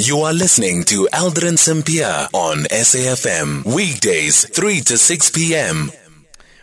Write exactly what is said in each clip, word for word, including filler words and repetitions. You are listening to Alderan Sampia on S A F M, weekdays three to six p.m.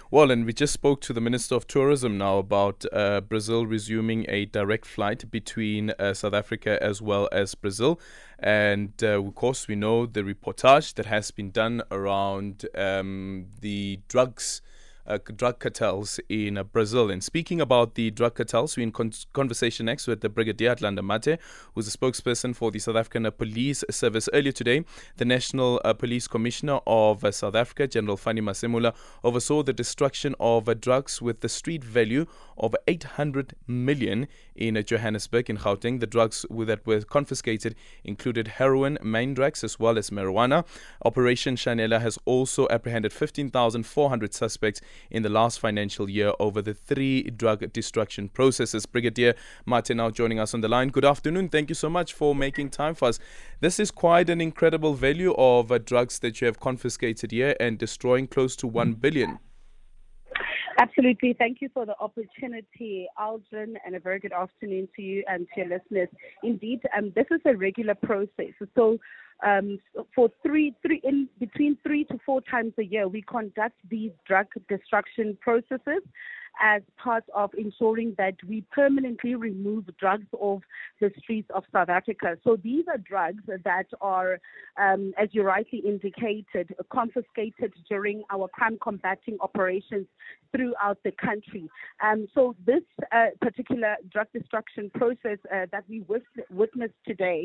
Well, and we just spoke to the Minister of Tourism now about uh, Brazil resuming a direct flight between uh, South Africa as well as Brazil. And uh, of course, we know the reportage that has been done around um, the drugs Uh, drug cartels in uh, Brazil. And speaking about the drug cartels, we're in con- conversation next with the Brigadier Athlenda Mathe, who's a spokesperson for the South African uh, Police Service. Earlier today, the National uh, Police Commissioner of uh, South Africa, General Fannie Masemola, oversaw the destruction of uh, drugs with the street value of eight hundred million in uh, Johannesburg, in Gauteng. The drugs that were confiscated included heroin, mandrax, as well as marijuana. Operation Shanela has also apprehended fifteen thousand four hundred suspects in the last financial year over the three drug destruction processes. Brigadier Mathe now joining us on the line. Good afternoon. Thank you so much for making time for us. This is quite an incredible value of uh, drugs that you have confiscated here and destroying close to one billion. Absolutely. Thank you for the opportunity, Algin, and a very good afternoon to you and to your listeners. Indeed, um, this is a regular process. So Um, for three, three in between three to four times a year, we conduct these drug destruction processes as part of ensuring that we permanently remove drugs off the streets of South Africa. So these are drugs that are, um, as you rightly indicated, confiscated during our crime combating operations throughout the country. Um, so this uh, particular drug destruction process uh, that we w- witnessed today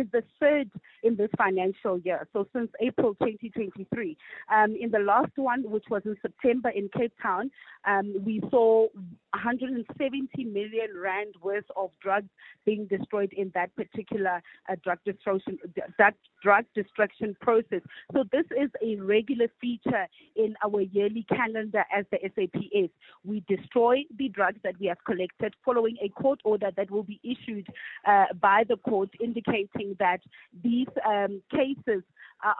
is the third in this financial year, so since April twenty twenty-three. Um, in the last one, which was in September in Cape Town, um, we saw one hundred seventy million rand worth of drugs being destroyed in that particular uh, drug destruction that drug destruction process. So this is a regular feature in our yearly calendar as the S A P S. We destroy the drugs that we have collected following a court order that will be issued uh, by the court indicating that these um, cases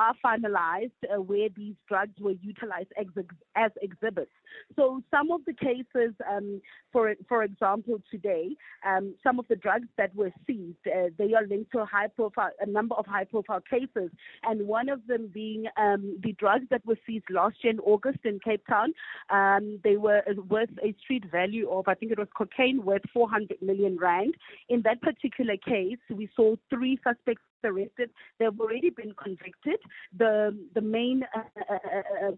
are finalized uh, where these drugs were utilized ex- as exhibits. So some of the cases, um, for for example, today, um, some of the drugs that were seized, uh, they are linked to a, high profile, a number of high-profile cases, and one of them being um, the drugs that were seized last year in August in Cape Town. Um, they were worth a street value of, I think it was cocaine, worth four hundred million rand. In that particular case, we saw three suspects arrested. They've already been convicted. The the main uh, uh, uh,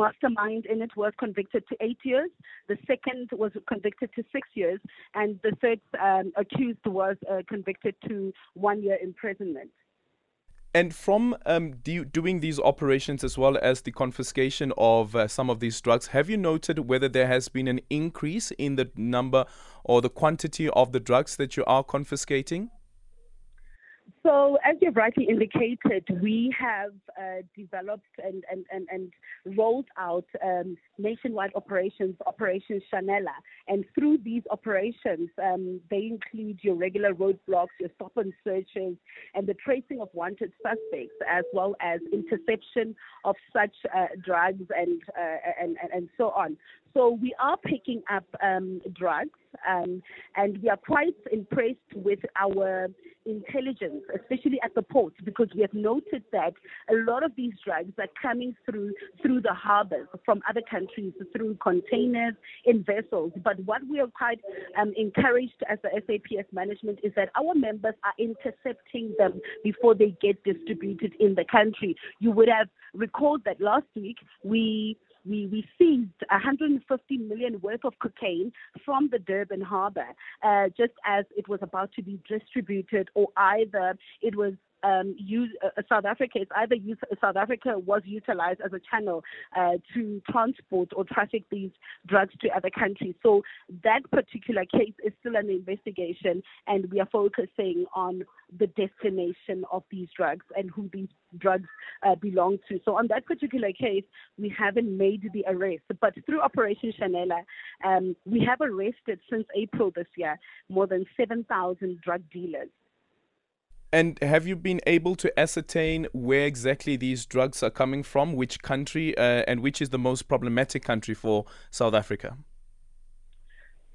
mastermind in it was convicted to eight years. The second was convicted to six years, and the third um, accused was uh, convicted to one year imprisonment. And from um, do doing these operations as well as the confiscation of uh, some of these drugs, have you noted whether there has been an increase in the number or the quantity of the drugs that you are confiscating? So, as you've rightly indicated, we have uh, developed and, and, and, and rolled out um, nationwide operations, Operation Shanela. And through these operations, um, they include your regular roadblocks, your stop and searches, and the tracing of wanted suspects, as well as interception of such uh, drugs and, uh, and, and so on. So we are picking up um, drugs, um, and we are quite impressed with our intelligence, especially at the ports, because we have noted that a lot of these drugs are coming through through the harbors from other countries, through containers, in vessels. But what we are quite um, encouraged as the S A P S management is that our members are intercepting them before they get distributed in the country. You would have recalled that last week we... We, we seized one hundred fifty million worth of cocaine from the Durban harbour, uh, just as it was about to be distributed, or either it was um, used, uh, South Africa, it's either used, South Africa was utilised as a channel uh, to transport or traffic these drugs to other countries. So that particular case is still under investigation, and we are focusing on the destination of these drugs and who these drugs uh, belong to. So on that particular case, we haven't made the arrest. But through Operation Shanela, um, we have arrested since April this year more than seven thousand drug dealers. And have you been able to ascertain where exactly these drugs are coming from, which country, uh, and which is the most problematic country for South Africa?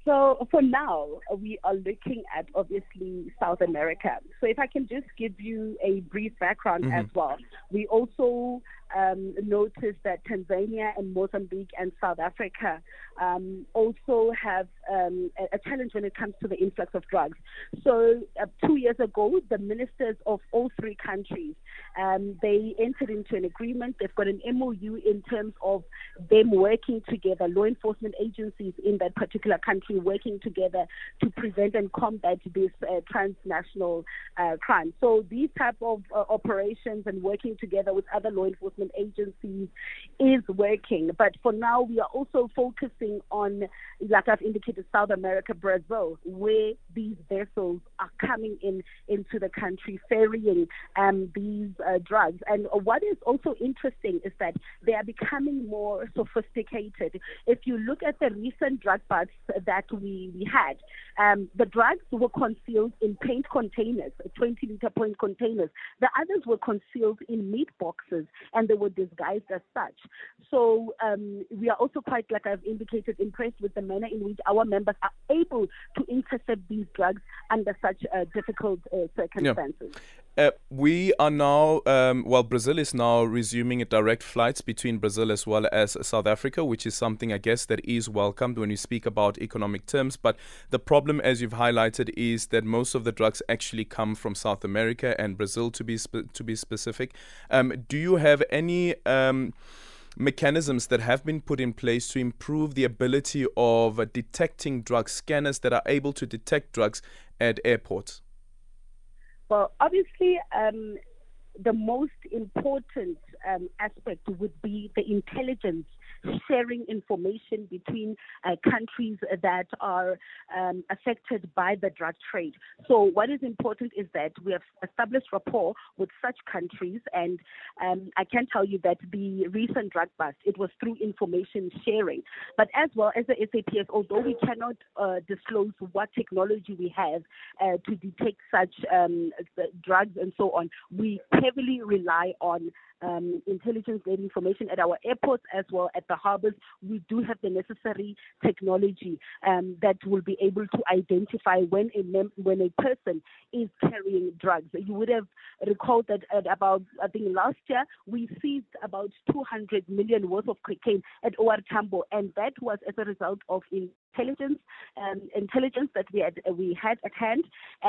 So for now, we are looking at, obviously, South America. So if I can just give you a brief background mm-hmm. as well. We also um, noticed that Tanzania and Mozambique and South Africa um, also have um, a, a challenge when it comes to the influx of drugs. So uh, two years ago, the ministers of all three countries, um, they entered into an agreement. They've got an M O U in terms of them working together, law enforcement agencies in that particular country, working together to prevent and combat this uh, transnational uh, crime. So these type of uh, operations and working together with other law enforcement agencies is working. But for now, we are also focusing on, like I've indicated, South America, Brazil, where these vessels are coming in into the country, ferrying um, these uh, drugs. And what is also interesting is that they are becoming more sophisticated. If you look at the recent drug busts that We, we had. Um, the drugs were concealed in paint containers, twenty-liter paint containers. The others were concealed in meat boxes, and they were disguised as such. So um, we are also quite, like I've indicated, impressed with the manner in which our members are able to intercept these drugs under such uh, difficult uh, circumstances. Yeah. Uh, we are now, um, well, Brazil is now resuming direct flights between Brazil as well as South Africa, which is something, I guess, that is welcomed when you speak about economic terms. But the problem, as you've highlighted, is that most of the drugs actually come from South America and Brazil, to be spe- to be specific. Um, do you have any um, mechanisms that have been put in place to improve the ability of uh, detecting drugs, scanners that are able to detect drugs at airports? Well, obviously, um, the most important um, aspect would be the intelligence, sharing information between uh, countries that are um, affected by the drug trade. So what is important is that we have established rapport with such countries, and um, I can tell you that the recent drug bust, it was through information sharing. But as well as the S A P S, although we cannot uh, disclose what technology we have uh, to detect such um, drugs and so on, we heavily rely on Um, intelligence-led information at our airports as well at the harbors. We do have the necessary technology um, that will be able to identify when a mem- when a person is carrying drugs. You would have recalled that at about, I think last year, we seized about two hundred million worth of cocaine at O R Tambo, and that was as a result of intelligence um, intelligence that we had we had at hand,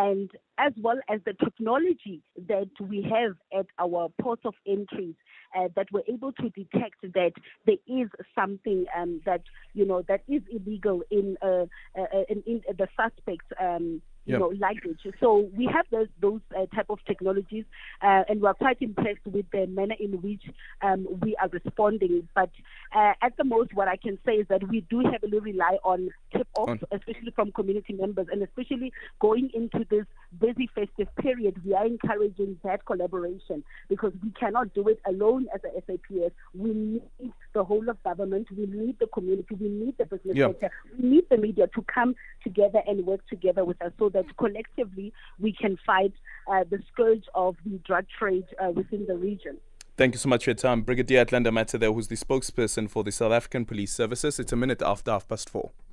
and as well as the technology that we have at our ports of entry. Uh, that were able to detect that there is something um, that you know that is illegal in uh, uh, in, in the suspect's um, you yep. know luggage. So we have those those uh, type of technologies, uh, and we are quite impressed with the manner in which um, we are responding. But uh, at the most, what I can say is that we do heavily rely on tip-offs, oh. especially from community members, and especially going into this busy festive period, we are encouraging that collaboration because we cannot do it alone as a S A P S. We need the whole of government, we need the community, we need the business yeah. sector, we need the media to come together and work together with us so that collectively we can fight uh, the scourge of the drug trade uh, within the region. Thank you so much for your time. Brigadier Athlenda Mathe there, who's the spokesperson for the South African Police Services. It's a minute after half past four.